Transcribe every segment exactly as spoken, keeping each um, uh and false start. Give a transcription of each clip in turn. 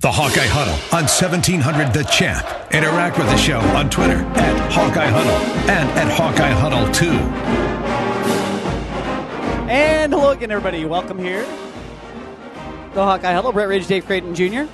The Hawkeye Huddle on seventeen hundred The Champ. Interact with the show on Twitter at Hawkeye Huddle and at Hawkeye Huddle two. And hello again, everybody. Welcome here. The Hawkeye Huddle. Brett Ridge, Dave Creighton Junior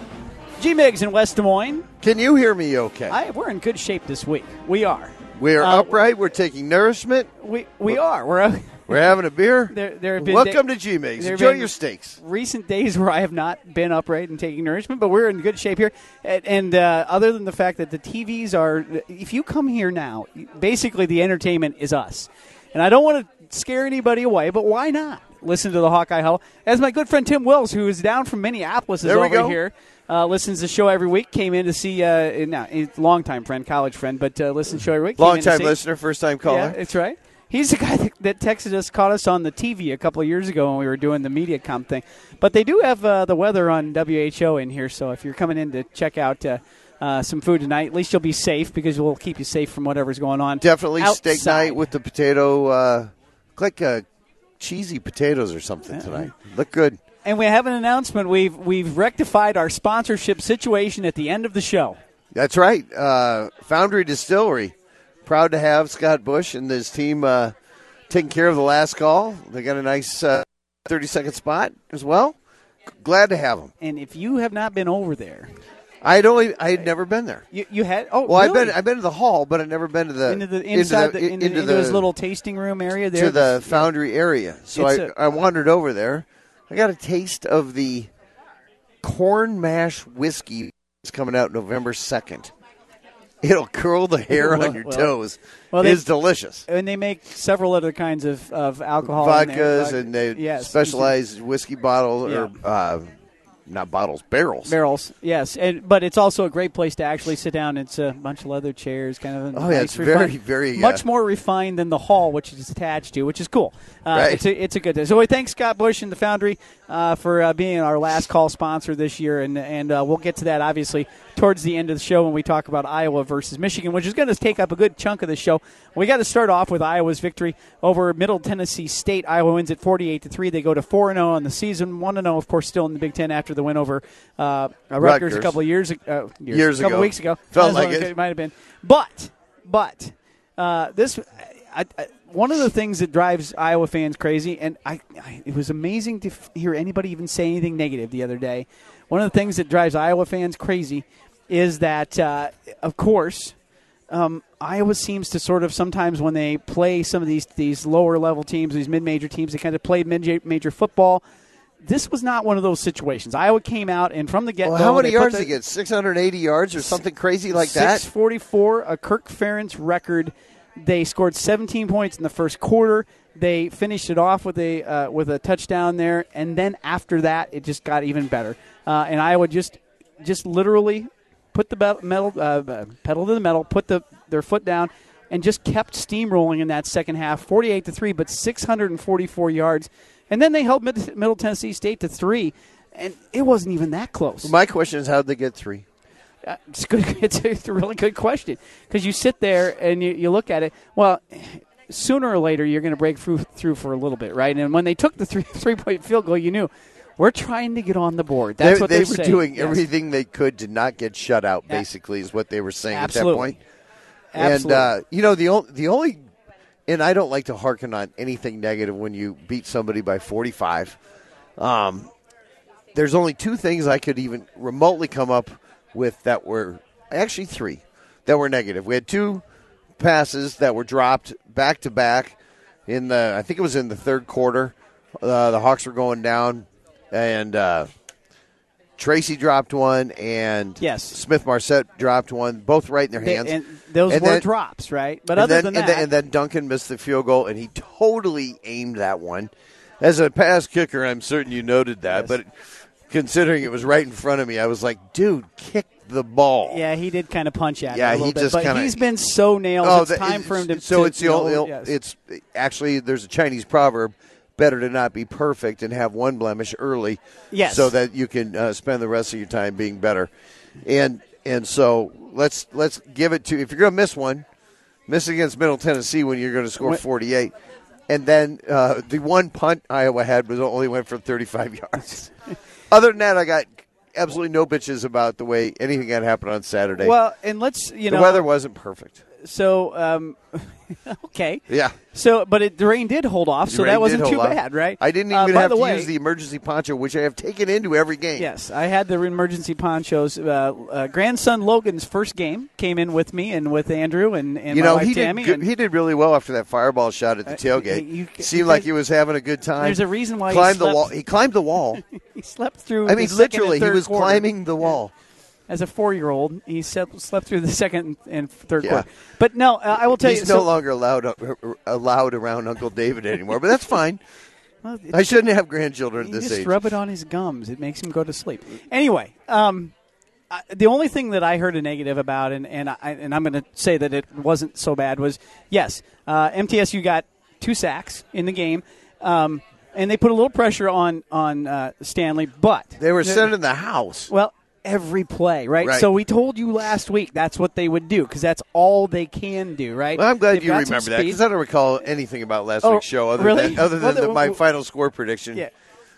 G-Miggs in West Des Moines. Can you hear me okay? I, we're in good shape this week. We are. We are uh, upright. We're taking nourishment. We we are. We're We're having a beer. There, there have been Welcome da- to G-Miggs. Enjoy your steaks. Recent days where I have not been upright and taking nourishment, but we're in good shape here. And, and uh, other than the fact that the T Vs are, if you come here now, basically the entertainment is us. And I don't want to scare anybody away, but why not listen to the Hawkeye Huddle? As my good friend Tim Wills, who is down from Minneapolis, is over go. here. Uh, listens to the show every week. Came in to see uh, now longtime friend, college friend, but uh, listens to the show every week. Longtime listener, first time caller. Yeah, that's right. He's the guy that texted us, caught us on the T V a couple of years ago when we were doing the MediaCom thing. But they do have uh, the weather on W H O in here, so if you're coming in to check out uh, uh, some food tonight, at least you'll be safe because we'll keep you safe from whatever's going on. Definitely outside. Steak night with the potato, uh, like uh, cheesy potatoes or something tonight. Uh-huh. Look good. And we have an announcement. We've, we've rectified our sponsorship situation at the end of the show. That's right. Uh, Foundry Distillery. Proud to have Scott Bush and his team uh, taking care of the last call. They got a nice uh, thirty-second spot as well. Glad to have them. And if you have not been over there, I'd only I'd never been there. You, you had? Oh, well, really? I've been I've been to the hall, but I've never been to the into the inside into the, the, into, into, into the, this little tasting room area there to the Foundry yeah. area. So I, a, I wandered over there. I got a taste of the corn mash whiskey that's coming out November second. It'll curl the hair well, on your well, toes. Well, it's delicious. And they make several other kinds of, of alcohol. Vodkas, and they yes. specialize whiskey bottles, yeah. or uh, not bottles, barrels. Barrels, yes. And But it's also a great place to actually sit down. It's a bunch of leather chairs. kind of. Oh, nice, yeah, it's refined, very, very... Much uh, more refined than the hall, which it's attached to, which is cool. Uh, right. It's a, it's a good day. So we thank Scott Bush and the Foundry uh, for uh, being our last call sponsor this year, and, and uh, we'll get to that, obviously, towards the end of the show when we talk about Iowa versus Michigan, which is going to take up a good chunk of the show. We got to start off with Iowa's victory over Middle Tennessee State. Iowa wins at forty-eight to three. They go to four and oh on the season, one and oh, of course, still in the Big Ten after the win over uh, Rutgers, Rutgers a couple of years, uh, years, years a couple ago. weeks ago. Felt like it. It might have been. But, but, uh, this, I, I, one of the things that drives Iowa fans crazy, and I, I it was amazing to f- hear anybody even say anything negative the other day. One of the things that drives Iowa fans crazy is that, uh, of course, um, Iowa seems to sort of sometimes when they play some of these, these lower-level teams, these mid-major teams, they kind of play mid-major football. This was not one of those situations. Iowa came out, and from the get-go... Well, how many yards did they get? six hundred eighty yards or something crazy like that? six forty-four, a Kirk Ferentz record. They scored seventeen points in the first quarter. They finished it off with a uh, with a touchdown there, and then after that, it just got even better. Uh, and Iowa just just literally... put the metal, uh, pedal to the metal, put the, their foot down, and just kept steamrolling in that second half, forty-eight to three, but six hundred forty-four yards. And then they held Mid- Middle Tennessee State to three, and it wasn't even that close. My question is, how did they get three? Uh, it's, good, it's a really good question because you sit there and you, you look at it. Well, sooner or later you're going to break through, through for a little bit, right? And when they took the three, three-point field goal, you knew. We're trying to get on the board. That's they, what they were saying. doing. Yes. Everything they could to not get shut out, basically, is what they were saying Absolutely. at that point. Absolutely. And, uh, you know, the, o- the only – and I don't like to harken on anything negative when you beat somebody by forty-five. Um, there's only two things I could even remotely come up with that were – actually three that were negative. We had two passes that were dropped back-to-back in the – I think it was in the third quarter. Uh, the Hawks were going down. And uh, Tracy dropped one, and yes. Smith-Marsette dropped one, both right in their hands. They, and those and were then, drops, right? But other then, than and that. Then, and then Duncan missed the field goal, and he totally aimed that one. As a pass kicker, I'm certain you noted that. Yes. But considering it was right in front of me, I was like, dude, kick the ball. Yeah, he did kind of punch at yeah, me a little bit. But kinda, he's been so nailed. Oh, it's the, time it, for him to So to, it's the only – yes. It's actually, there's a Chinese proverb. Better to not be perfect and have one blemish early, yes. so that you can uh, spend the rest of your time being better. And and so let's let's give it to if you're going to miss one, miss against Middle Tennessee when you're going to score forty-eight, and then uh, the one punt Iowa had was only went for thirty-five yards. Other than that, I got absolutely no bitches about the way anything that happened on Saturday. Well, and let's, you know. The weather wasn't perfect. So, um, okay. Yeah. So, but it, the rain did hold off, so that wasn't too bad, right? I didn't even uh, have to way, use the emergency poncho, which I have taken into every game. Yes, I had the emergency ponchos. Uh, uh, grandson Logan's first game came in with me and with Andrew and, and you my know, wife he Tammy. Did good, and, he did really well after that fireball shot at the tailgate. Uh, you, you, Seemed like he was having a good time. There's a reason why climbed he slept. The wall. He climbed the wall. He slept through I mean, the literally, he was quarter. climbing the wall. Yeah. As a four-year-old, he slept through the second and third yeah. quarter. But no, uh, I will tell He's you. He's no so, longer allowed allowed around Uncle David anymore, but that's fine. Well, I shouldn't have grandchildren at this just age. Just rub it on his gums; it makes him go to sleep. Anyway, um, I, the only thing that I heard a negative about, and and I and I'm going to say that it wasn't so bad, was yes, uh, M T S U got two sacks in the game. Um, and they put a little pressure on on uh, Stanley, but they were sent in the house. Well. Every play, right? right? So we told you last week that's what they would do because that's all they can do, right? Well, I'm glad They've you remember that because I don't recall anything about last oh, week's show other really? than other than well, the, we, my we, final score prediction, yeah.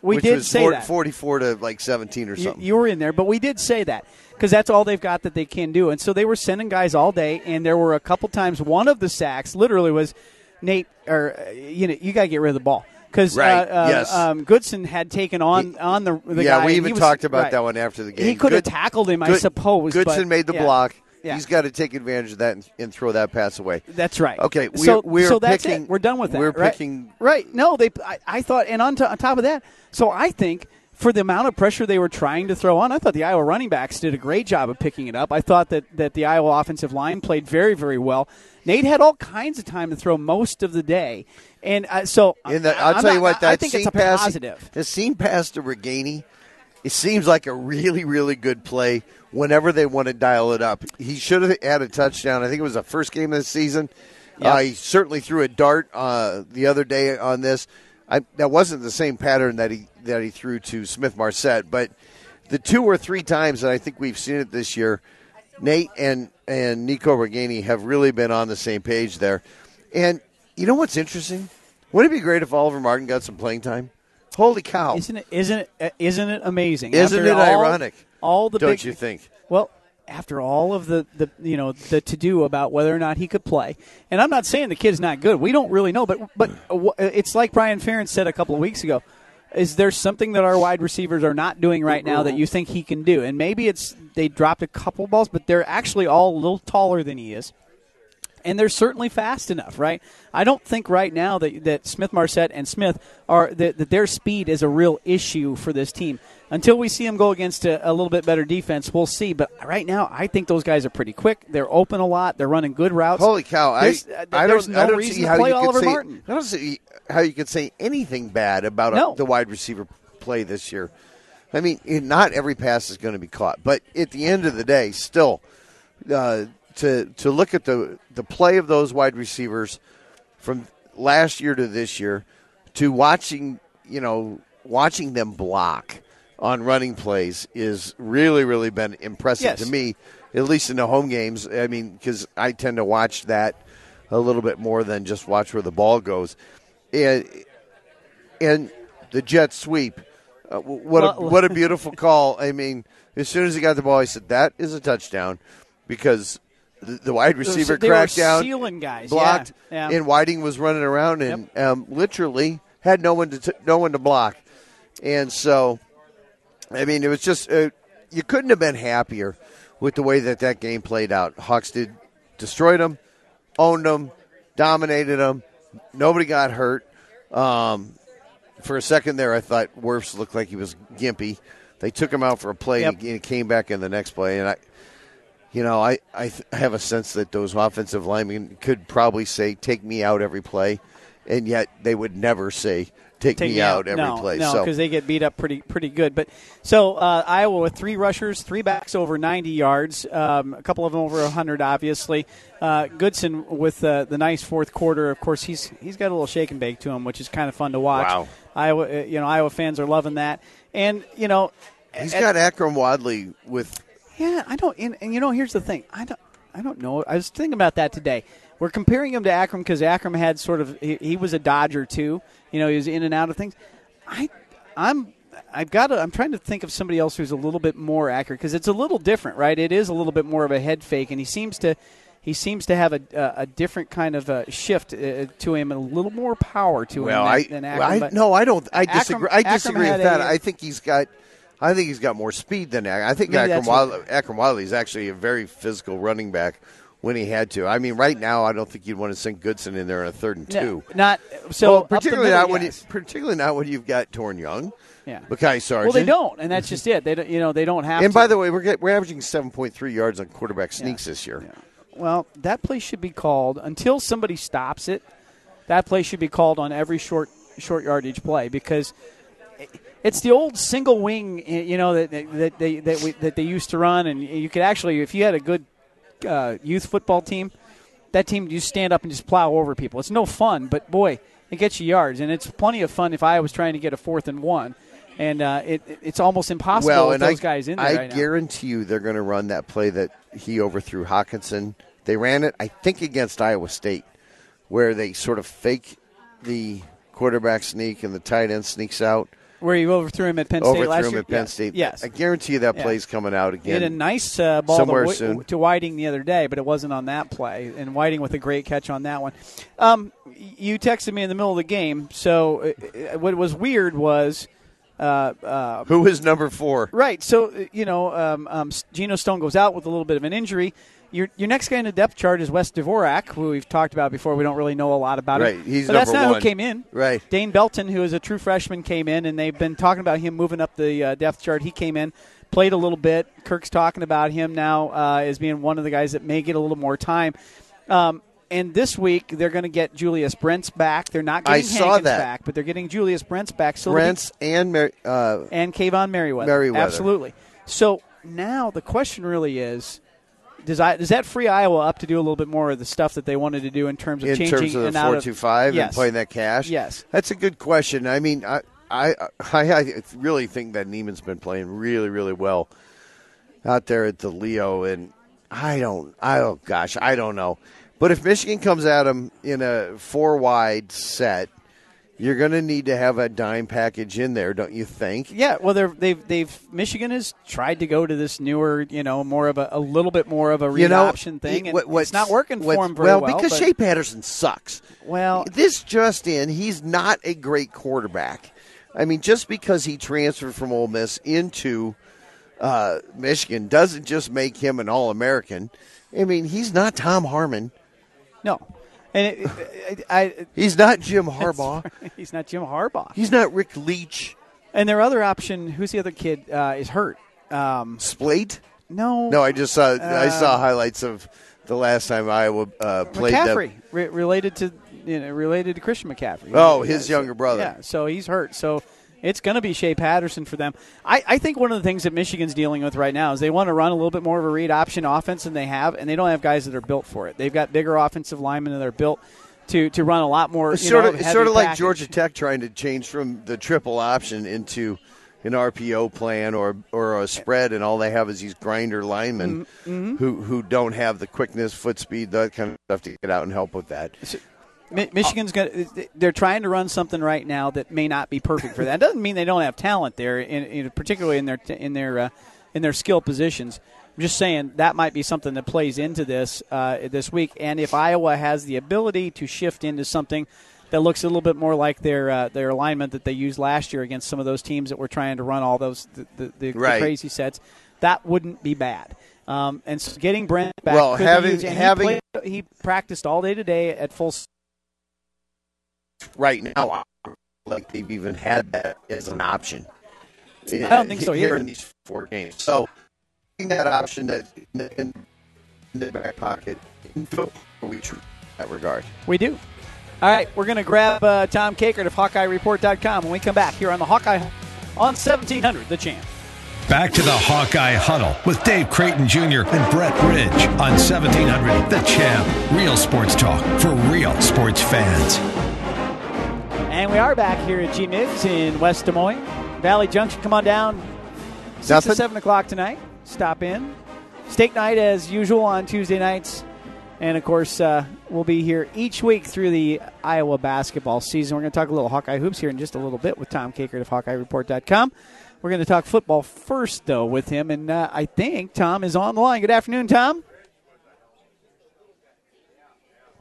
we which did was say four, that. forty-four to like seventeen or something. You, you were in there, but we did say that because that's all they've got that they can do. And so they were sending guys all day, and there were a couple times one of the sacks literally was Nate, or you know, you got to get rid of the ball. Because right. uh, uh, yes. um, Goodson had taken on, he, on the, the yeah, guy. Yeah, we even was, talked about right. that one after the game. He could have tackled him, Good, I suppose. Goodson but, made the yeah. block. Yeah. He's got to take advantage of that and, and throw that pass away. That's right. Okay, we're, so, we're so that's picking. It. We're done with that. We're right? picking. Right. No, they. I, I thought, and on, to, on top of that, so I think for the amount of pressure they were trying to throw on, I thought the Iowa running backs did a great job of picking it up. I thought that, that the Iowa offensive line played very, very well. Nate had all kinds of time to throw most of the day. And uh, so in the, I'll I'm tell not, you what, that I think it's a pass, positive. The seam pass to Reganey, it seems like a really, really good play whenever they want to dial it up. He should have had a touchdown. I think it was the first game of the season. Yep. Uh, he certainly threw a dart uh, the other day on this. I, that wasn't the same pattern that he that he threw to Smith-Marsette, but the two or three times that I think we've seen it this year, Nate and, and Nico Reganey have really been on the same page there. And you know what's interesting? Wouldn't it be great if Oliver Martin got some playing time? Holy cow! Isn't it? Isn't it? Isn't it amazing? Isn't after it all, ironic? All the don't big, you think? Well, after all of the, the you know the to do about whether or not he could play, and I'm not saying the kid's not good. We don't really know, but but it's like Brian Ferentz said a couple of weeks ago. Is there something that our wide receivers are not doing right now that you think he can do? And maybe it's they dropped a couple balls, but they're actually all a little taller than he is. And they're certainly fast enough, right? I don't think right now that, that Smith-Marsette and Smith are that, that their speed is a real issue for this team. Until we see them go against a, a little bit better defense, we'll see. But right now, I think those guys are pretty quick. They're open a lot. They're running good routes. Holy cow! There's, I, I there's don't, no I don't reason see to play Oliver say, Martin. I don't see how you could say anything bad about no. a, the wide receiver play this year. I mean, not every pass is going to be caught, but at the end of the day, still. Uh, To to look at the, the play of those wide receivers from last year to this year, to watching you know watching them block on running plays is really really been impressive yes. to me, at least in the home games. I mean, because I tend to watch that a little bit more than just watch where the ball goes, and and the jet sweep. Uh, what a, what a beautiful call! I mean, as soon as he got the ball, he said that is a touchdown because. The, the wide receiver so cracked down, sealing guys. blocked, yeah. Yeah. and Whiting was running around and yep. um, literally had no one to t- no one to block. And so, I mean, it was just uh, you couldn't have been happier with the way that that game played out. Hawks did destroyed them, owned them, dominated them. Nobody got hurt. Um, for a second there, I thought Wirfs looked like he was gimpy. They took him out for a play yep. and he came back in the next play, and I. You know, I, I th- have a sense that those offensive linemen could probably say, take me out every play, and yet they would never say, take, take me out, out every no, play. No, because so. they get beat up pretty pretty good. But So uh, Iowa with three rushers, three backs over ninety yards, um, a couple of them over one hundred, obviously. Uh, Goodson with uh, the nice fourth quarter. Of course, he's he's got a little shake and bake to him, which is kind of fun to watch. Wow. Iowa, you know, Iowa fans are loving that. And, you know. He's at, got Akrum Wadley with. Yeah, I don't, and, and you know, here's the thing. I don't, I don't know. I was thinking about that today. We're comparing him to Akrum because Akrum had sort of, he, he was a Dodger too. You know, he was in and out of things. I, I'm, I've got to, I'm trying to think of somebody else who's a little bit more accurate, because it's a little different, right? It is a little bit more of a head fake, and he seems to he seems to have a a different kind of a shift to him, a little more power to well, him I, than Akrum. Well, I, but no, I don't. I disagree. Akrum, I disagree with that. A, I think he's got. I think he's got more speed than Akrum. I think Akrum Wadley, Akrum Wadley is actually a very physical running back when he had to. I mean, right now, I don't think you'd want to send Goodson in there on a third and two. No, not so well, particularly middle, not when yes. you, particularly not when you've got Torn Young, yeah, Makai Sargent. Well, they don't, and that's just it. They don't, you know, they don't have. And to. by the way, we're get, we're averaging seven point three yards on quarterback sneaks yeah. this year. Yeah. Well, that play should be called until somebody stops it. That play should be called on every short short yardage play, because it's the old single wing, you know, that that they that, we, that they used to run, and you could actually, if you had a good uh, youth football team, that team you stand up and just plow over people. It's no fun, but boy, it gets you yards, and it's plenty of fun if I was trying to get a fourth and one, and uh, it it's almost impossible well, with those I, guys in there. I right guarantee now. you they're going to run that play that he overthrew Hawkinson. They ran it, I think, against Iowa State, where they sort of fake the quarterback sneak and the tight end sneaks out. Where you overthrew him at Penn State overthrew last year? Overthrew him at Penn yes. State. Yes. I guarantee you that play's yeah. coming out again. He had a nice uh, ball somewhere to, soon. to Whiting the other day, but it wasn't on that play. And Whiting with a great catch on that one. Um, you texted me in the middle of the game. So uh, what was weird was uh, uh, – who is number four? Right. So, you know, um, um, Geno Stone goes out with a little bit of an injury. Your your next guy in the depth chart is Wes Dvorak, who we've talked about before. We don't really know a lot about him. Right, he's but number one. That's not one. who came in. Right. Dane Belton, who is a true freshman, came in, and they've been talking about him moving up the uh, depth chart. He came in, played a little bit. Kirk's talking about him now uh, as being one of the guys that may get a little more time. Um, and this week, they're going to get Julius Brents back. They're not getting I Hankins saw that. back, but they're getting Julius Brents back. So Brents and Mer- uh, and Kayvon Merriweather. Merriweather. Absolutely. So now the question really is, Does, I, does that free Iowa up to do a little bit more of the stuff that they wanted to do in terms of in changing terms of the and out of, four two five yes. and playing that cash? Yes. That's a good question. I mean, I I, I, I really think that Neiman's been playing really, really well out there at the Leo. And I don't – I oh, gosh, I don't know. But if Michigan comes at him in a four-wide set, you're going to need to have a dime package in there, don't you think? Yeah, well, they're, they've they've Michigan has tried to go to this newer, you know, more of a, a little bit more of a read you know, option thing, and it's not working for him very well. Well, because Shea Patterson sucks. Well, this just in, he's not a great quarterback. I mean, just because he transferred from Ole Miss into uh, Michigan doesn't just make him an All-American. I mean, he's not Tom Harmon. No. And it, it, I, it, he's not Jim Harbaugh. Right. He's not Jim Harbaugh. He's not Rick Leach. And their other option, who's the other kid, uh, is hurt. Um, Splate? No. No, I just saw uh, I saw highlights of the last time Iowa uh, played McCaffrey, them. Re- related to you know related to Christian McCaffrey. Oh, his guys. younger brother. Yeah, so he's hurt. So it's going to be Shea Patterson for them. I, I think one of the things that Michigan's dealing with right now is they want to run a little bit more of a read option offense than they have, and they don't have guys that are built for it. They've got bigger offensive linemen that are built to, to run a lot more. It's you sort know, of, it's sort of like Georgia Tech trying to change from the triple option into an R P O plan or or a spread, and all they have is these grinder linemen mm-hmm. who, who don't have the quickness, foot speed, that kind of stuff to get out and help with that. So, Michigan's going to they're trying to run something right now that may not be perfect for that. It doesn't mean they don't have talent there, in, in, particularly in their in their uh, in their skill positions. I'm just saying that might be something that plays into this uh, this week. And if Iowa has the ability to shift into something that looks a little bit more like their uh, their alignment that they used last year against some of those teams that were trying to run all those the, the, the, right. the crazy sets, that wouldn't be bad. Um, and so getting Brent back, well, having having he, played, he practiced all day today at full. Right now, like they've even had that as an option. I don't think so either. Here in these four games. So, that option that in the back pocket, we treat that regard. We do. All right, we're going to grab uh, Tom Kakert of Hawkeye Report dot com when we come back here on the Hawkeye on seventeen hundred, The Champ. Back to the Hawkeye Huddle with Dave Creighton Junior and Brett Ridge on seventeen hundred, The Champ. Real sports talk for real sports fans. And we are back here at G-Miggs in West Des Moines. Valley Junction, come on down. six to seven o'clock tonight. Stop in. Steak night as usual on Tuesday nights. And, of course, uh, we'll be here each week through the Iowa basketball season. We're going to talk a little Hawkeye hoops here in just a little bit with Tom Kakert of Hawkeye Report dot com. We're going to talk football first, though, with him. And uh, I think Tom is on the line. Good afternoon, Tom.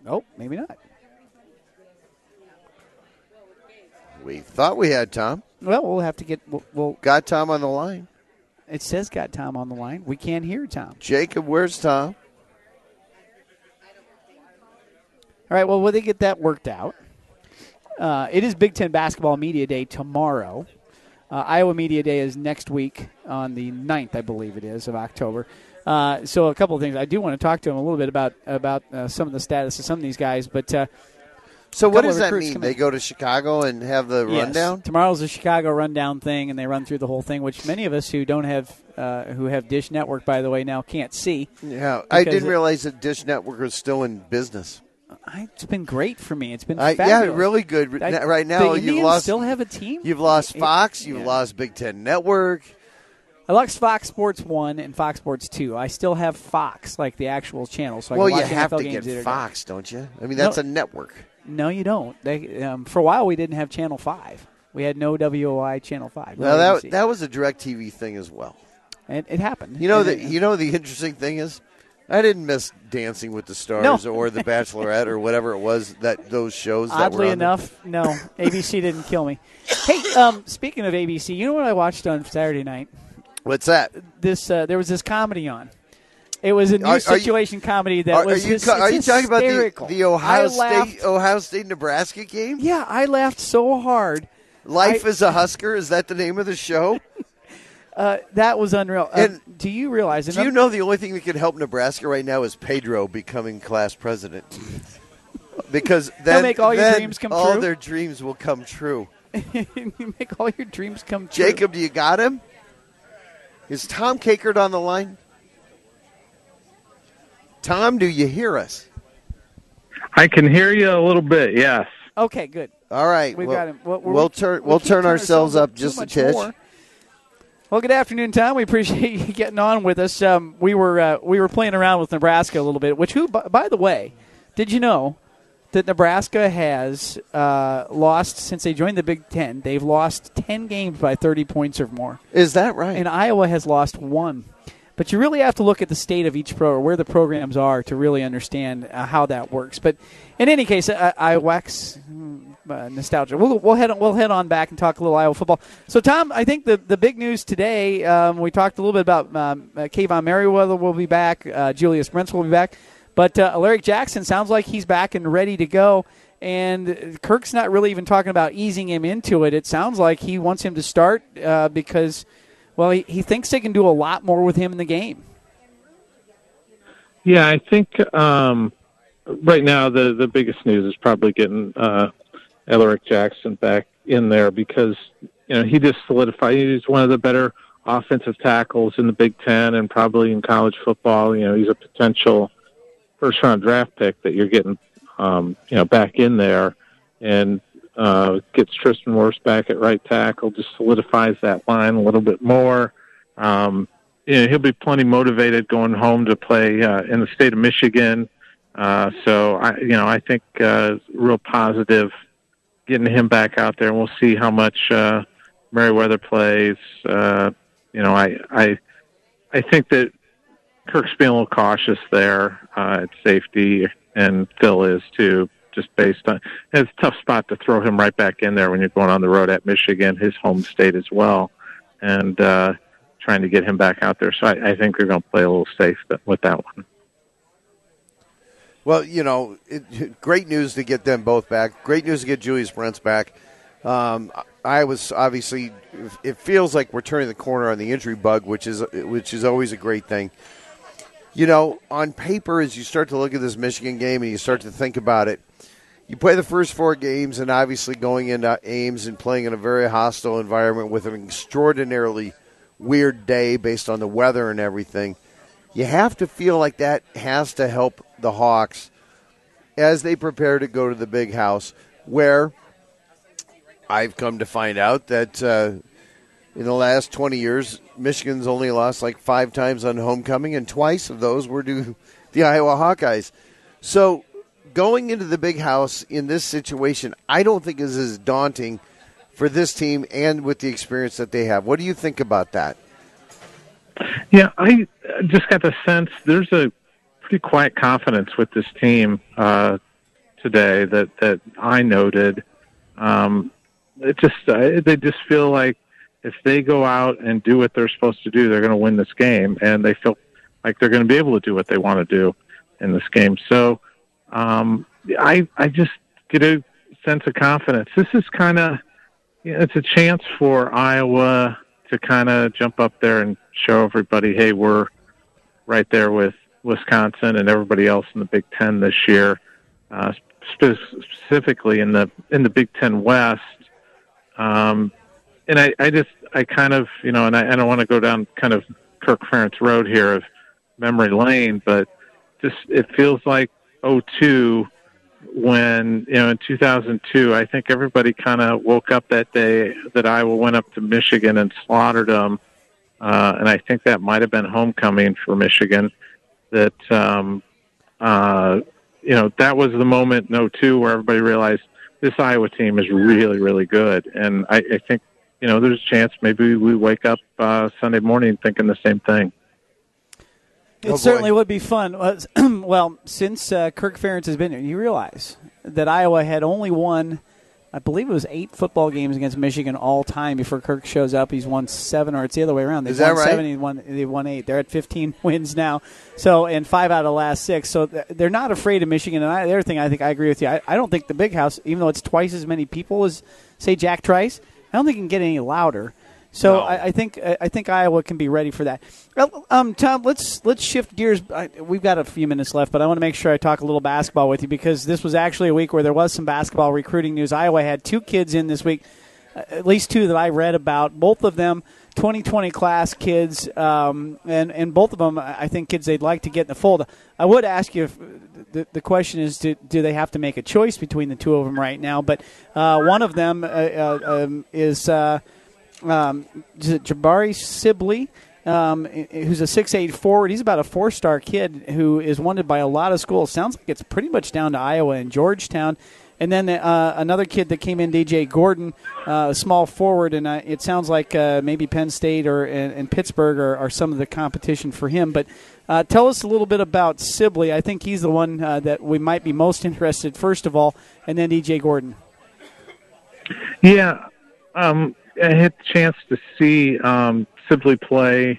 Nope, maybe not. We thought we had Tom. Well, we'll have to get we'll, – we'll, got Tom on the line. It says got Tom on the line. We can't hear Tom. Jacob, where's Tom? All right, well, will they get that worked out? Uh, it is Big Ten Basketball Media Day tomorrow. Uh, Iowa Media Day is next week on the ninth, I believe it is, of October. Uh, so a couple of things. I do want to talk to him a little bit about about uh, some of the status of some of these guys. But uh, So what does that mean? They go to Chicago and have the yes. rundown? Tomorrow's the Chicago rundown thing, and they run through the whole thing, which many of us who don't have uh, who have Dish Network, by the way, now can't see. Yeah, I didn't it, realize that Dish Network was still in business. It's been great for me. It's been I, fabulous. Yeah, really good. I, right now, you lost. Still have a team. You've lost Fox. You've yeah. lost Big Ten Network. I lost Fox Sports One and Fox Sports Two. I still have Fox, like the actual channel. So well, I can watch you have N F L to games get Fox, don't you? I mean, that's no, a network. No, you don't. They, um, for a while, we didn't have Channel Five. We had no W O I Channel Five. No, no that that was a DirecTV thing as well. And it happened. You know the you know the interesting thing is. I didn't miss Dancing with the Stars no. or The Bachelorette or whatever it was, that those shows that Oddly were on enough, the- no. A B C didn't kill me. Hey, um, speaking of A B C, you know what I watched on Saturday night? What's that? This uh, There was this comedy on. It was a new are, situation are you, comedy that are, was Are you, his, are you talking about the, the Ohio State, Ohio State Nebraska game? Yeah, I laughed so hard. Life I, as a Husker, is that the name of the show? Uh, that was unreal. Uh, and do you realize? Do you know the only thing that could help Nebraska right now is Pedro becoming class president? Because then, make all, your then dreams come all true? Their dreams will come true. You make all your dreams come true. Jacob, do you got him? Is Tom Kakert on the line? Tom, do you hear us? I can hear you a little bit, yes. Okay, good. All right. We've well, got him. Well, we'll turn, we'll turn, turn ourselves up just a titch. More. Well, good afternoon, Tom. We appreciate you getting on with us. Um, we were uh, we were playing around with Nebraska a little bit, which who, by, by the way, did you know that Nebraska has uh, lost, since they joined the Big Ten, they've lost ten games by thirty points or more. Is that right? And Iowa has lost one. But you really have to look at the state of each pro or where the programs are to really understand uh, how that works. But in any case, I, I wax uh, nostalgia. We'll, we'll head on, we'll head on back and talk a little Iowa football. So, Tom, I think the, the big news today, um, we talked a little bit about um, uh, Kayvon Merriweather will be back. Uh, Julius Brents will be back. But uh, Alaric Jackson sounds like he's back and ready to go. And Kirk's not really even talking about easing him into it. It sounds like he wants him to start uh, because – Well, he, he thinks they can do a lot more with him in the game. Yeah, I think um, right now the, the biggest news is probably getting uh, Alaric Jackson back in there because you know he just solidified. He's one of the better offensive tackles in the Big Ten and probably in college football. You know, he's a potential first-round draft pick that you're getting um, you know back in there and. Uh, gets Tristan Wirfs back at right tackle, just solidifies that line a little bit more. Um, you know, he'll be plenty motivated going home to play uh, in the state of Michigan. Uh, so, I, you know, I think uh, real positive getting him back out there, and we'll see how much uh, Merriweather plays. Uh, you know, I, I, I think that Kirk's being a little cautious there uh, at safety, and Phil is too. Just based on it's a tough spot to throw him right back in there when you're going on the road at Michigan, his home state as well, and uh, trying to get him back out there. So I, I think they're going to play a little safe with that one. Well, you know, it, great news to get them both back. Great news to get Julius Brents back. Um, I was obviously it feels like we're turning the corner on the injury bug, which is which is always a great thing. You know, on paper, as you start to look at this Michigan game and you start to think about it, you play the first four games, and obviously going into Ames and playing in a very hostile environment with an extraordinarily weird day based on the weather and everything, you have to feel like that has to help the Hawks as they prepare to go to the Big House, where I've come to find out that uh, in the last twenty years, Michigan's only lost like five times on homecoming, and twice of those were to the Iowa Hawkeyes. So going into the Big House in this situation, I don't think is as daunting for this team and with the experience that they have. What do you think about that? Yeah, I just got the sense there's a pretty quiet confidence with this team uh, today that, that I noted. Um, it just uh, they just feel like if they go out and do what they're supposed to do, they're going to win this game, and they feel like they're going to be able to do what they want to do in this game. So um, I I just get a sense of confidence. This is kind of, you know, it's a chance for Iowa to kind of jump up there and show everybody, hey, we're right there with Wisconsin and everybody else in the Big Ten this year, uh, spe- specifically in the in the Big Ten West. Um, and I, I just, I kind of, you know, and I, I don't want to go down kind of Kirk Ferentz road here of memory lane, but just it feels like oh two when, you know, in two thousand two, I think everybody kind of woke up that day that Iowa went up to Michigan and slaughtered them. Uh, and I think that might have been homecoming for Michigan. That, um, uh, you know, that was the moment in oh two where everybody realized this Iowa team is really, really good. And I, I think, you know, there's a chance maybe we wake up uh, Sunday morning thinking the same thing. It oh certainly would be fun. Well, since uh, Kirk Ferentz has been here, you realize that Iowa had only won, I believe it was eight football games against Michigan all time before Kirk shows up. He's won seven, or it's the other way around. They've Is that won right? seven, he won, they've won eight. They're at fifteen wins now, so and five out of the last six. So they're not afraid of Michigan. And I, the other thing, I think I agree with you. I, I don't think the Big House, even though it's twice as many people as, say, Jack Trice, I don't think it can get any louder. So no. I, I think I think Iowa can be ready for that. Um, Tom, let's let's shift gears. I, we've got a few minutes left, but I want to make sure I talk a little basketball with you because this was actually a week where there was some basketball recruiting news. Iowa had two kids in this week, at least two that I read about. Both of them twenty twenty class kids, um, and and both of them I think kids they'd like to get in the fold. I would ask you if the, the question is do, do they have to make a choice between the two of them right now? But uh, one of them uh, uh, um, is. Uh, Um, Jabari Sibley, um, who's a six eight forward. He's about a four-star kid who is wanted by a lot of schools. Sounds like it's pretty much down to Iowa and Georgetown. And then uh, another kid that came in, D J Gordon, uh, a small forward, and uh, it sounds like uh, maybe Penn State or and, and Pittsburgh are, are some of the competition for him. But uh, tell us a little bit about Sibley. I think he's the one uh, that we might be most interested, first of all, and then D J Gordon. Yeah, um I had the chance to see um, Sibley play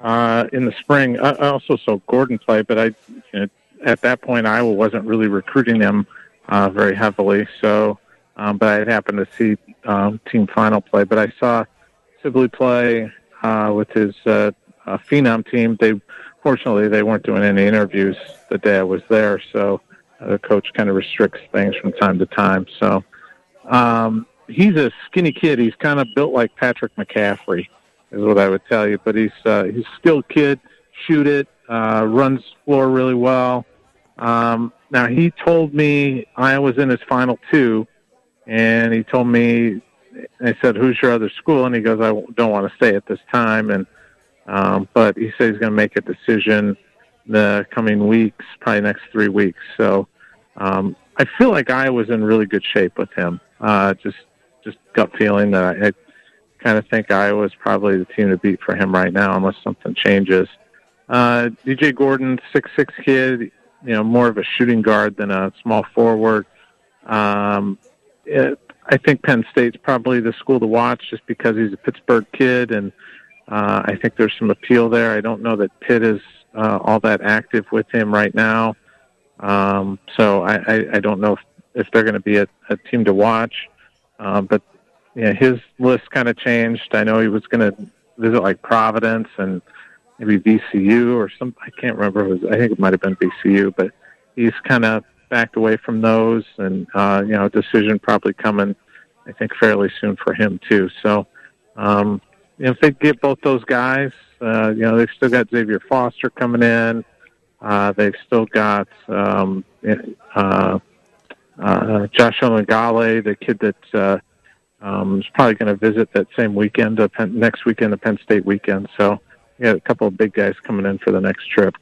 uh, in the spring. I also saw Gordon play, but I, you know, at that point Iowa wasn't really recruiting him uh, very heavily. So, um, but I happened to see um, team final play. But I saw Sibley play uh, with his uh, uh, Phenom team. They fortunately they weren't doing any interviews the day I was there, so uh, the coach kind of restricts things from time to time. So. Um, He's a skinny kid. He's kind of built like Patrick McCaffrey, is what I would tell you. But he's uh, he's a skilled kid, shoot it, uh, runs floor really well. Um, now, he told me I was in his final two, and he told me, I said, who's your other school? And he goes, I don't want to stay at this time. And um, But he said he's going to make a decision the coming weeks, probably next three weeks. So um, I feel like I was in really good shape with him. Uh, just Just gut feeling that I, I kind of think Iowa's probably the team to beat for him right now, unless something changes. Uh, D J Gordon, six six kid, you know, more of a shooting guard than a small forward. Um, it, I think Penn State's probably the school to watch just because he's a Pittsburgh kid, and uh, I think there's some appeal there. I don't know that Pitt is uh, all that active with him right now, um, so I, I, I don't know if, if they're going to be a, a team to watch. Uh, but yeah, his list kind of changed. I know he was going to visit like Providence and maybe V C U or some. I can't remember. It was, I think it might have been V C U, but he's kind of backed away from those. And uh, you know, decision probably coming, I think, fairly soon for him too. So um, you know, if they get both those guys, uh, you know, they've still got Xavier Foster coming in. Uh, they've still got. Um, uh, Uh, Josh Olengale, the kid that uh, um, is probably going to visit that same weekend, uh, Penn, next weekend, the Penn State weekend. So, yeah, a couple of big guys coming in for the next trip.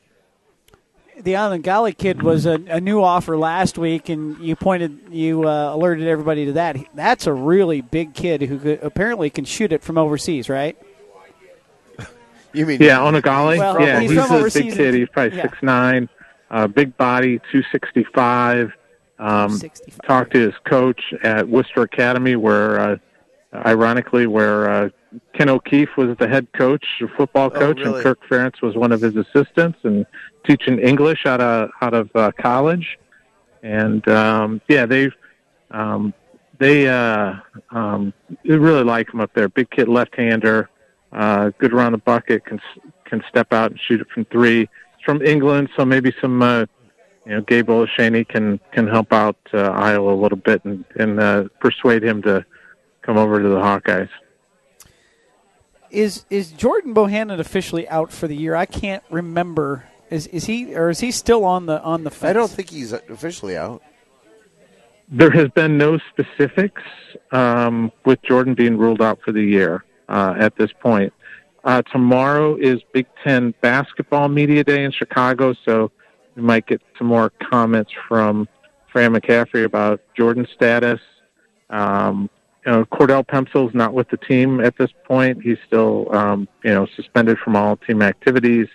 the Island Golly kid was a, a new offer last week, and you pointed, you uh, alerted everybody to that. That's a really big kid who could, apparently can shoot it from overseas, right? You mean yeah, Onagali? Well, yeah, he's, he's a big kid. He's probably yeah. six nine, uh, big body, two sixty-five. Um, talked to his coach at Worcester Academy, where uh, ironically, where uh, Ken O'Keefe was the head coach, football coach, oh, really? And Kirk Ferentz was one of his assistants, and teaching English out of out of uh, college. And um, yeah, they've um, they uh, um, they really like him up there. Big kid, left-hander. Uh, good around the bucket, can can step out and shoot it from three. It's from England, so maybe some, uh, you know, Gabe Olashaney can can help out uh, Iowa a little bit and, and uh, persuade him to come over to the Hawkeyes. Is is Jordan Bohannon officially out for the year? I can't remember. Is is he or is he still on the on the fence? I don't think he's officially out. There has been no specifics um, with Jordan being ruled out for the year. Uh, at this point, uh, tomorrow is Big Ten basketball media day in Chicago, so we might get some more comments from Fran McCaffrey about Jordan's status. Um, you know, Cordell Pemsl is not with the team at this point; he's still, um, you know, suspended from all team activities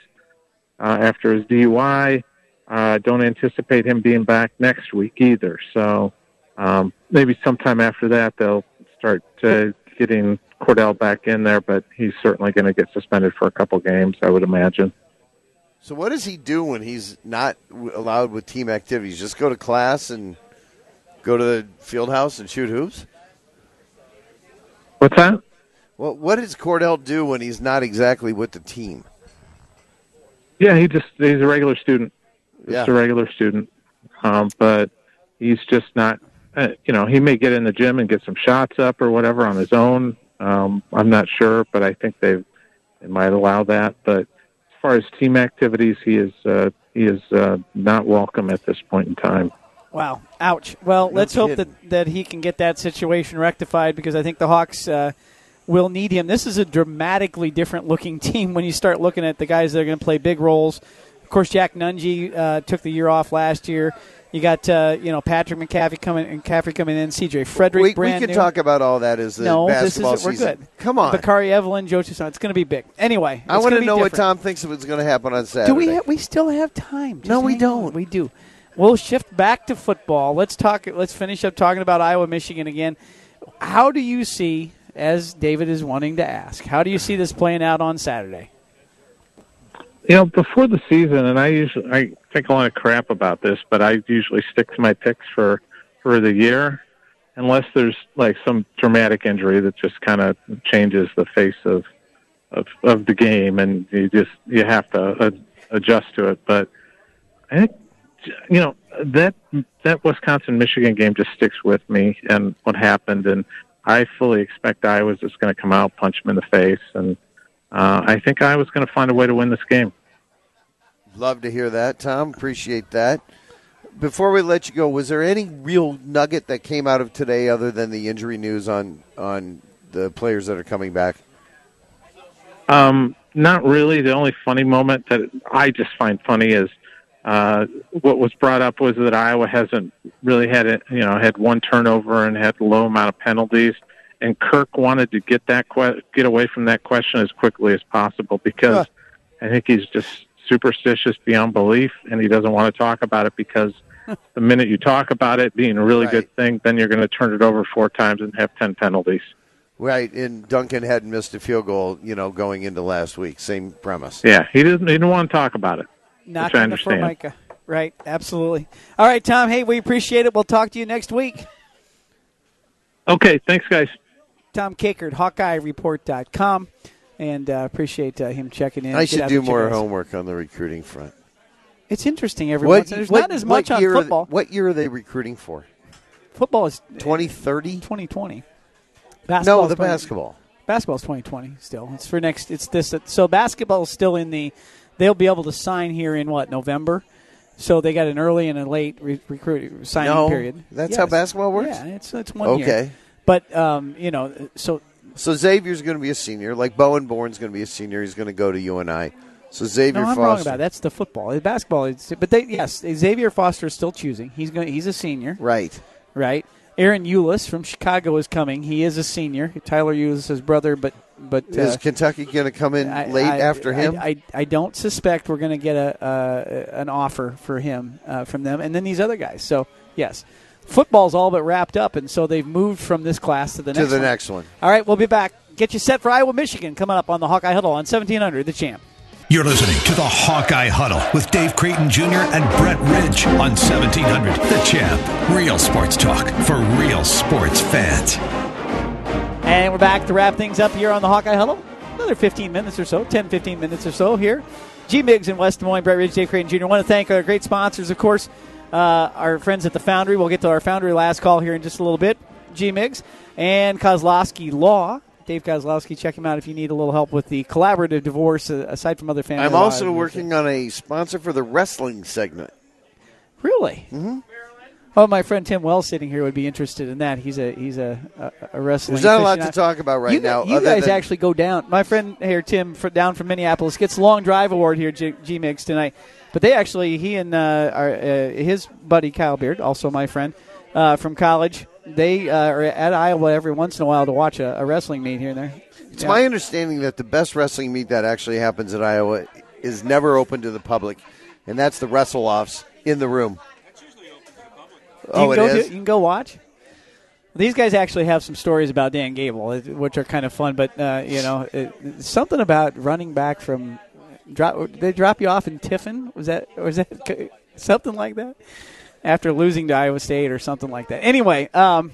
uh, after his D U I. Uh, don't anticipate him being back next week either. So um, maybe sometime after that, they'll start uh, getting Cordell back in there, but he's certainly going to get suspended for a couple games, I would imagine. So what does he do when he's not allowed with team activities? Just go to class and go to the field house and shoot hoops? What's that? Well, what does Cordell do when he's not exactly with the team? Yeah, he just he's a regular student. Just yeah. a regular student. Um, but he's just not, uh, you know, he may get in the gym and get some shots up or whatever on his own. Um, I'm not sure, but I think they they might allow that. But as far as team activities, he is uh, he is uh, not welcome at this point in time. Wow. Ouch. Well, let's hope that, that he can get that situation rectified, because I think the Hawks uh, will need him. This is a dramatically different-looking team when you start looking at the guys that are going to play big roles. Of course, Jack Nungy uh, took the year off last year. You got uh, you know Patrick McCaffrey coming and McCaffrey coming in. C J Frederick, we, brand we can new. Talk about all that as the no, basketball this is, we're season. Good. Come on, Bakari Evelyn, Joe Toussaint. It's going to be big. Anyway, I want to know different. What Tom thinks of what's going to happen on Saturday. Do we? Ha- we still have time? Just no, we don't. On. We do. We'll shift back to football. Let's talk. Let's finish up talking about Iowa, Michigan again. How do you see, as David is wanting to ask, how do you see this playing out on Saturday? You know, before the season, and I usually I think a lot of crap about this, but I usually stick to my picks for, for the year, unless there's like some dramatic injury that just kind of changes the face of, of of the game, and you just you have to uh, adjust to it. But I think you know that that Wisconsin-Michigan game just sticks with me and what happened, and I fully expect Iowa's just going to come out, punch them in the face, and. Uh, I think I was going to find a way to win this game. Love to hear that, Tom. Appreciate that. Before we let you go, was there any real nugget that came out of today other than the injury news on, on the players that are coming back? Um, not really. The only funny moment that I just find funny is uh, what was brought up was that Iowa hasn't really had it, you know, had one turnover and had a low amount of penalties. And Kirk wanted to get that que- get away from that question as quickly as possible because huh. I think he's just superstitious beyond belief, and he doesn't want to talk about it because the minute you talk about it being a really right. good thing, then you're going to turn it over four times and have ten penalties. Right, and Duncan hadn't missed a field goal, you know, going into last week. Same premise. Yeah, he didn't. He didn't want to talk about it. Not going to Formica. Right, absolutely. All right, Tom. Hey, we appreciate it. We'll talk to you next week. Okay. Thanks, guys. Tom Kakert, Hawkeye Report dot com, and uh, appreciate uh, him checking in. I should do more homework on the recruiting front. It's interesting, everyone. There's what, not as much on football. Are, what year are they recruiting for? Football is twenty thirty? twenty twenty. Basketball no, the twenty, basketball. Basketball is twenty twenty still. It's for next. It's this. So basketball is still in the – they'll be able to sign here in, what, November? So they got an early and a late re- recruiting signing no, period. That's yes. how basketball works? Yeah, it's, it's one okay. year. Okay. But, um, you know, so... So Xavier's going to be a senior. Like, Bowen Bourne's going to be a senior. He's going to go to U N I. So Xavier no, I'm Foster. Wrong about that. That's the football. The basketball. It's, but they, yes, Xavier Foster is still choosing. He's going. He's a senior. Right. Right. Aaron Eulis from Chicago is coming. He is a senior. Tyler Eulis is his brother, but but is uh, Kentucky going to come in I, late I, after I, him? I, I I don't suspect we're going to get a uh, an offer for him uh, from them, and then these other guys. So yes, football's all but wrapped up, and so they've moved from this class to the next to the one. next one. All right, we'll be back. Get you set for Iowa, Michigan coming up on the Hawkeye Huddle on seventeen hundred The Champ. You're listening to the Hawkeye Huddle with Dave Creighton Junior and Brett Ridge on seventeen hundred The Champ. Real sports talk for real sports fans. And we're back to wrap things up here on the Hawkeye Huddle. Another fifteen minutes or so, ten, fifteen minutes or so here. G-Miggs in West Des Moines, Brett Ridge, Dave Creighton Junior I want to thank our great sponsors, of course, uh, our friends at the Foundry. We'll get to our Foundry last call here in just a little bit. G-Miggs and Kozlowski Law. Dave Kozlowski, check him out if you need a little help with the collaborative divorce, uh, aside from other family I'm also working on a sponsor for the wrestling segment. Really? Mm-hmm. Oh, my friend Tim Wells sitting here would be interested in that. He's a he's a, a, a wrestling There's not a lot to talk about right you, now. You guys than- actually go down. My friend here, Tim, for, down from Minneapolis, gets Long Drive Award here at G-Miggs tonight. But they actually, he and uh, our, uh, his buddy Kyle Beard, also my friend uh, from college, They uh, are at Iowa every once in a while to watch a, a wrestling meet here and there. It's yeah. my understanding that the best wrestling meet that actually happens at Iowa is never open to the public, and that's the wrestle-offs in the room. That's usually open to the public. Oh, it is? You can go watch. These guys actually have some stories about Dan Gable, which are kind of fun, but, uh, you know, it, something about running back from drop, – they drop you off in Tiffin? Was that, was that something like that? After losing to Iowa State or something like that. Anyway, um,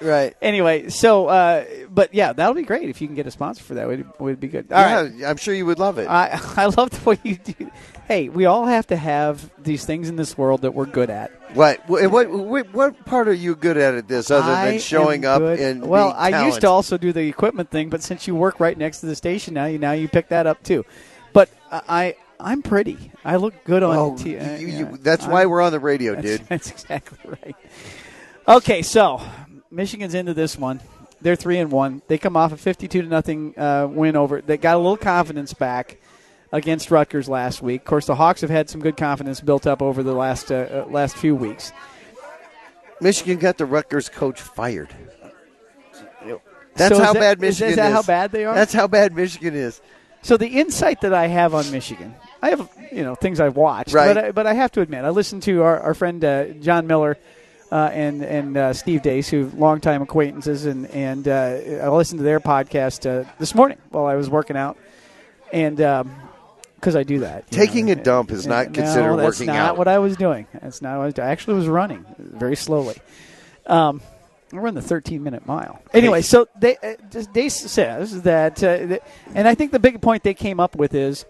right. Anyway, so uh, but yeah, that'll be great if you can get a sponsor for that. It would, would be good. All yeah, right. I'm sure you would love it. I I love the way you do. Hey, we all have to have these things in this world that we're good at. What what what, what part are you good at at this other I than showing up and well, I talented. used to also do the equipment thing, but since you work right next to the station now, you now you pick that up too. But I. I'm pretty. I look good on oh, T V. Uh, yeah. That's why I'm, we're on the radio, that's, dude. That's exactly right. Okay, so Michigan's into this one. They're three and one. They come off a fifty-two to nothing uh, win over. They got a little confidence back against Rutgers last week. Of course, the Hawks have had some good confidence built up over the last uh, last few weeks. Michigan got the Rutgers coach fired. That's so how that, bad Michigan is. Is that is. how bad they are? That's how bad Michigan is. So the insight that I have on Michigan, I have, you know, things I've watched, right. but, I, but I have to admit, I listened to our, our friend uh, John Miller uh, and and uh, Steve Dace, who longtime acquaintances, and, and uh, I listened to their podcast uh, this morning while I was working out, and because um, I do that. Taking know, a dump is not considered no, working not out. That's not what I was doing. That's not what I was doing. I actually was running very slowly. Um I run the thirteen-minute mile. Anyway, so they, uh, Dace says that, uh, that, and I think the big point they came up with is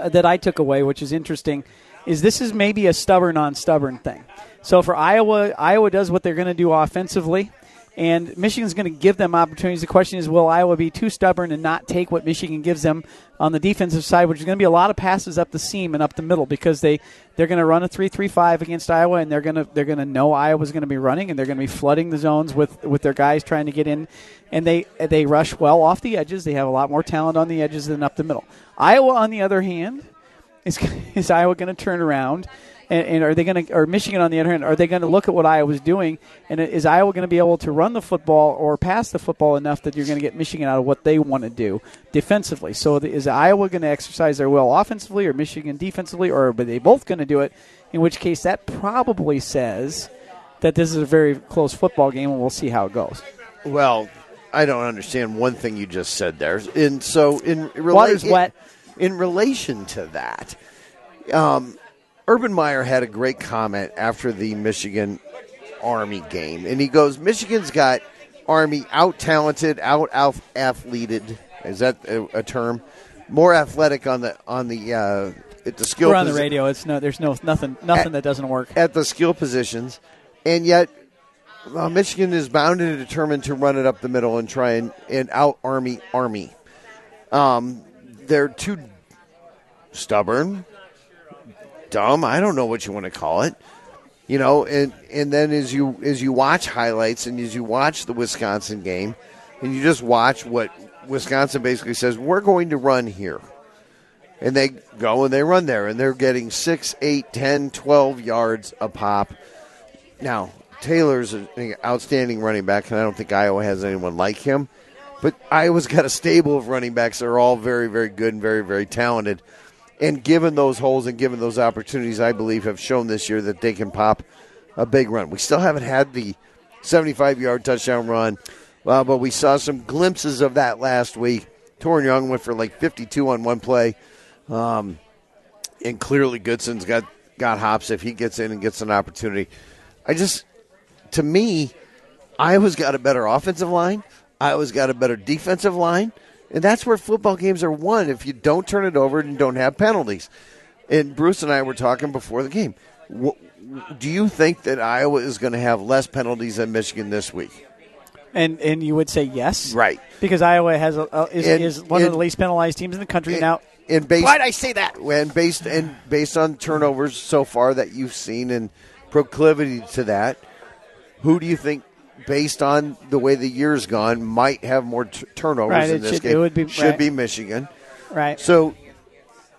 uh, that I took away, which is interesting, is this is maybe a stubborn on stubborn thing. So for Iowa, Iowa does what they're going to do offensively, and Michigan's going to give them opportunities. The question is, will Iowa be too stubborn and not take what Michigan gives them on the defensive side, which is going to be a lot of passes up the seam and up the middle because they – they're going to run a three three five against Iowa, and they're going to they're going to know Iowa's going to be running, and they're going to be flooding the zones with, with their guys trying to get in. And they they rush well off the edges. They have a lot more talent on the edges than up the middle. Iowa, on the other hand, is is Iowa going to turn around, and, and are they going to or Michigan on the other hand, are they going to look at what Iowa's doing, and is Iowa going to be able to run the football or pass the football enough that you're going to get Michigan out of what they want to do defensively? So is Iowa going to exercise their will offensively or Michigan defensively, or are they both going to do it? In which case, that probably says that this is a very close football game, and we'll see how it goes. Well, I don't understand one thing you just said there, and so in rela- water's in, wet. In relation to that, um, Urban Meyer had a great comment after the Michigan Army game, and he goes, "Michigan's got Army out talented, out athleted." Is that a term? More athletic on the on the uh, at the skill. We're on posi- the radio. It's no, there's no nothing nothing at, that doesn't work at the skill positions, and yet well, Michigan is bound and determined to run it up the middle and try and, and out Army Army. Um, they're too stubborn, dumb. I don't know what you want to call it, you know. And and then as you as you watch highlights and as you watch the Wisconsin game, and you just watch what Wisconsin basically says, we're going to run here. And they go and they run there, and they're getting six, eight, ten, twelve yards a pop. Now, Taylor's an outstanding running back, and I don't think Iowa has anyone like him. But Iowa's got a stable of running backs that are all very, very good and very, very talented. And given those holes and given those opportunities, I believe have shown this year that they can pop a big run. We still haven't had the seventy-five-yard touchdown run, uh, but we saw some glimpses of that last week. Torrin Young went for like fifty-two on one play. Um, and clearly Goodson's got, got hops if he gets in and gets an opportunity. I just, to me, Iowa's got a better offensive line. Iowa's got a better defensive line. And that's where football games are won, if you don't turn it over and don't have penalties. And Bruce and I were talking before the game. Do you think that Iowa is going to have less penalties than Michigan this week? And and you would say yes? Right. Because Iowa has a, uh, is, and, is one and, of the least penalized teams in the country and, now. And based, why'd I say that? And based and based on turnovers so far that you've seen and proclivity to that, who do you think, based on the way the year's gone, might have more t- turnovers right, in this should, game? It would be, should right. be Michigan. Right. So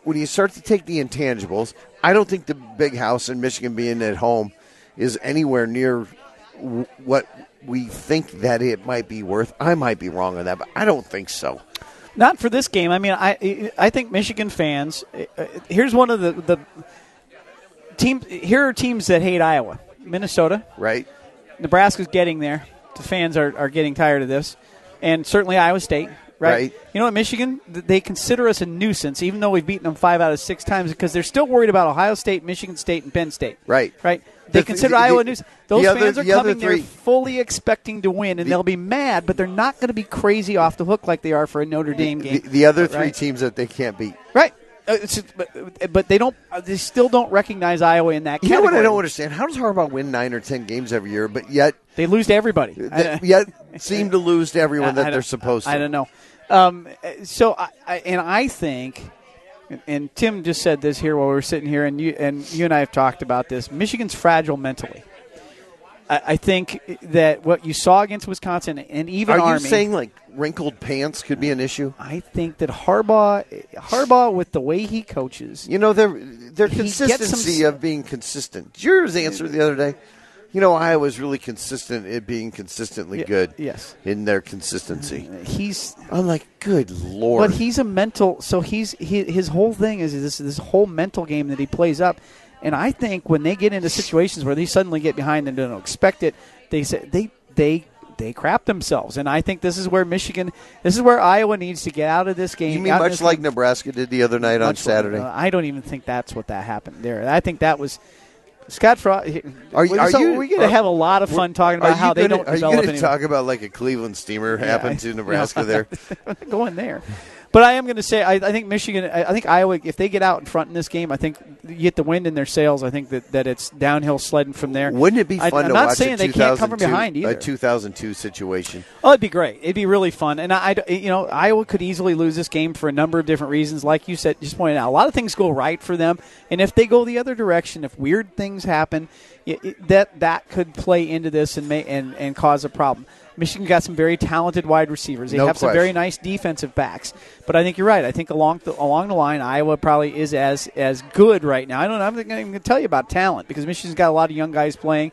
when you start to take the intangibles, I don't think the big house in Michigan being at home is anywhere near w- what we think that it might be worth. I might be wrong on that, but I don't think so. Not for this game. I mean, I I think Michigan fans. Uh, here's one of the the team. Here are teams that hate Iowa, Minnesota, right? Nebraska's getting there. The fans are, are getting tired of this, and certainly Iowa State, right? right? You know what, Michigan, they consider us a nuisance, even though we've beaten them five out of six times, because they're still worried about Ohio State, Michigan State, and Penn State, right? Right. They the, consider the, Iowa news. Those the fans other, are the coming there fully expecting to win, and the, they'll be mad, but they're not going to be crazy off the hook like they are for a Notre Dame game. The, the other three right? teams that they can't beat. Right. Uh, it's just, but, but they don't. They still don't recognize Iowa in that category. You know what I don't understand? How does Harbaugh win nine or ten games every year, but yet they lose to everybody? They, yet seem to lose to everyone I, that I they're supposed to. I don't know. Um, so, I, I, and I think... And Tim just said this here while we were sitting here, and you and you and I have talked about this. Michigan's fragile mentally. I, I think that what you saw against Wisconsin and even Are Army. Are you saying like wrinkled pants could be an issue? I think that Harbaugh, Harbaugh with the way he coaches, you know, their their consistency some, of being consistent. Did you hear his answer the other day? You know, Iowa's really consistent at being consistently yeah, good yes. in their consistency. He's I'm like, good Lord. But he's a mental – so he's he, his whole thing is this this whole mental game that he plays up. And I think when they get into situations where they suddenly get behind and don't expect it, they say, they they they crap themselves. And I think this is where Michigan – this is where Iowa needs to get out of this game. You mean much like game. Nebraska did the other night much on Saturday? Like, uh, I don't even think that's what that happened there. I think that was – Scott Frost, are you, are so you, we're going to have a lot of fun talking about how gonna, they don't are develop Are you going to talk about like a Cleveland steamer yeah, happened to Nebraska you know, there? I'm not going there. But I am going to say I, I think Michigan, I, I think Iowa, if they get out in front in this game, I think you get the wind in their sails. I think that, that it's downhill sledding from there. Wouldn't it be fun I, I'm to not watch saying they can't come from behind either. A two thousand two situation? Oh, it'd be great. It'd be really fun. And, I, I, you know, Iowa could easily lose this game for a number of different reasons. Like you said, just pointed out, a lot of things go right for them. And if they go the other direction, if weird things happen, it, it, that that could play into this and may, and, and cause a problem. Michigan got some very talented wide receivers. They no have question. some very nice defensive backs. But I think you're right. I think along the, along the line, Iowa probably is as as good right now. I don't know. I'm not even going to tell you about talent because Michigan's got a lot of young guys playing.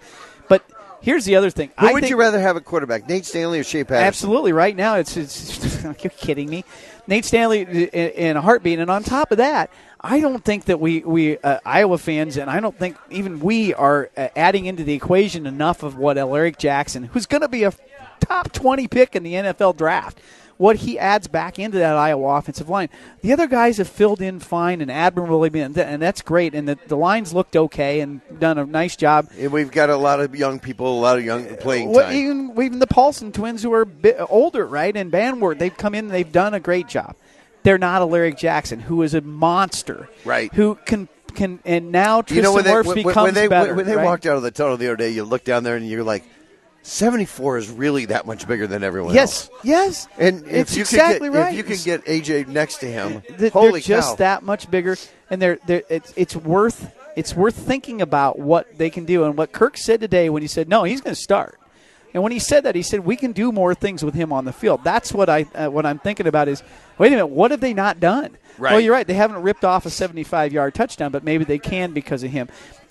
But here's the other thing. Who I would think, you rather have a quarterback, Nate Stanley or Shea Patterson? Absolutely. Right now, it's, it's you're kidding me. Nate Stanley in, in a heartbeat. And on top of that, I don't think that we, we uh, Iowa fans, and I don't think even we are uh, adding into the equation enough of what Alaric Jackson, who's going to be a top twenty pick in the N F L draft, what he adds back into that Iowa offensive line. The other guys have filled in fine and admirably, and that's great, and the, the line's looked okay and done a nice job. And we've got a lot of young people, a lot of young playing time. Even, even the Paulson twins who are a bit older, right, and Banward, they've come in and they've done a great job. They're not Alaric Jackson, who is a monster, right? Who can can and now Tristan Wirfs becomes better. When they, better, when they right? walked out of the tunnel the other day, you look down there and you're like, seventy-four is really that much bigger than everyone yes, else. Yes, yes. And it's if you exactly get, right. If you can get A J next to him, the, holy cow. They're just that much bigger, and they're, they're it's it's worth it's worth thinking about what they can do and what Kirk said today when he said no, he's going to start. And when he said that, he said, we can do more things with him on the field. That's what, I, uh, what I'm thinking about is, wait a minute, what have they not done? Right. Well, you're right. They haven't ripped off a seventy-five-yard touchdown, but maybe they can because of him.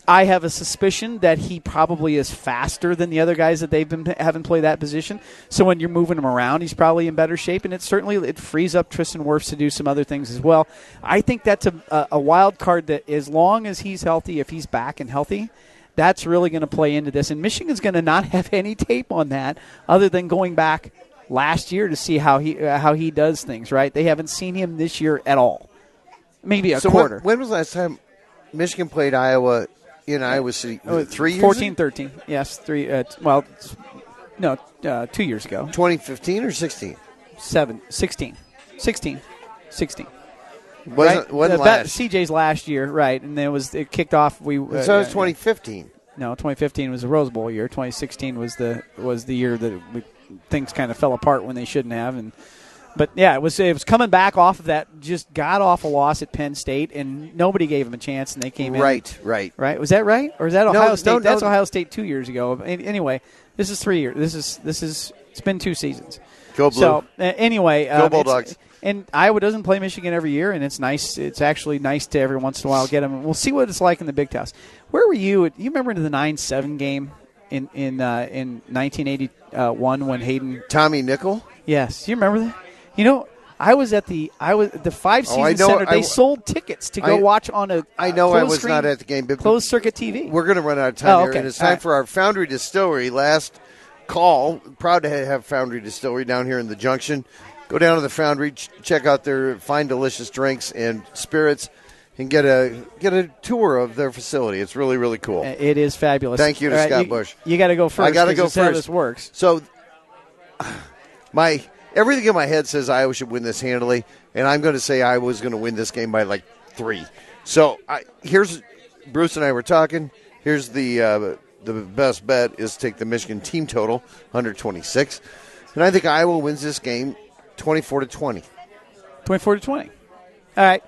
I have a suspicion that he probably is faster than the other guys that they've been having play that position. So when you're moving him around, he's probably in better shape, and it certainly it frees up Tristan Wirfs to do some other things as well. I think that's a, a wild card that as long as he's healthy, if he's back and healthy, that's really going to play into this. And Michigan's going to not have any tape on that other than going back last year to see how he uh, how he does things, right? They haven't seen him this year at all. Maybe a so quarter. When, when was the last time Michigan played Iowa in Iowa City? Oh, three years fourteen, ago? thirteen. Yes, three. Uh, well, no, uh, two years ago. twenty fifteen or sixteen? Seven, sixteen. sixteen. sixteen. Wasn't, right? wasn't last. C J's last year, right, and it, was, it kicked off. We, uh, so it was twenty fifteen. No, twenty fifteen was the Rose Bowl year. twenty sixteen was the was the year that we, things kind of fell apart when they shouldn't have. And But, yeah, it was it was coming back off of that just god-awful loss at Penn State, and nobody gave them a chance, and they came in. Right, right. Right? Was that right? Or is that Ohio no, State? No, no. That's Ohio State two years ago. Anyway, this is three years. This is, this is, it's been two seasons. Go Blue. So, uh, anyway. Go um, Bulldogs. And Iowa doesn't play Michigan every year, and it's nice. It's actually nice to every once in a while get them. We'll see what it's like in the Big House. Where were you? At, you remember the nine seven game in in uh, in nineteen eighty-one when Hayden Tommy Nickel? Yes, you remember that. You know, I was at the I was the Five Seasons oh, I know, Center. They I, sold tickets to go I, watch on a. I know uh, I was screen, not at the game. But closed circuit T V. We're going to run out of time oh, okay. here, and it's All time right. for our Foundry Distillery last call. Proud to have Foundry Distillery down here in the Junction. Go down to the Foundry, ch- check out their fine, delicious drinks and spirits, and get a get a tour of their facility. It's really, really cool. It is fabulous. Thank you to right, Scott you, Bush. You got to go first. I got to go first. How this works. So, my everything in my head says Iowa should win this handily, and I'm going to say Iowa's going to win this game by like three. So, I, here's Bruce and I were talking. Here's the uh, the best bet is take the Michigan team total under twenty-six, and I think Iowa wins this game. twenty-four to twenty. twenty-four to twenty. All right.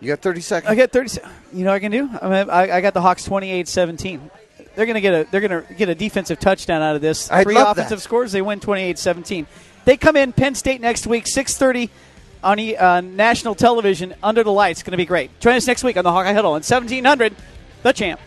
You got thirty seconds. I got thirty seconds. You know what I can do? I, mean, I, I got the Hawks twenty-eight seventeen. They're going to get a they're going to get a defensive touchdown out of this. I'd Three love offensive that. Scores, they win twenty-eight seventeen. They come in Penn State next week six thirty on e, uh, national television under the lights. It's going to be great. Join us next week on the Hawkeye Huddle on seventeen hundred, The Champ.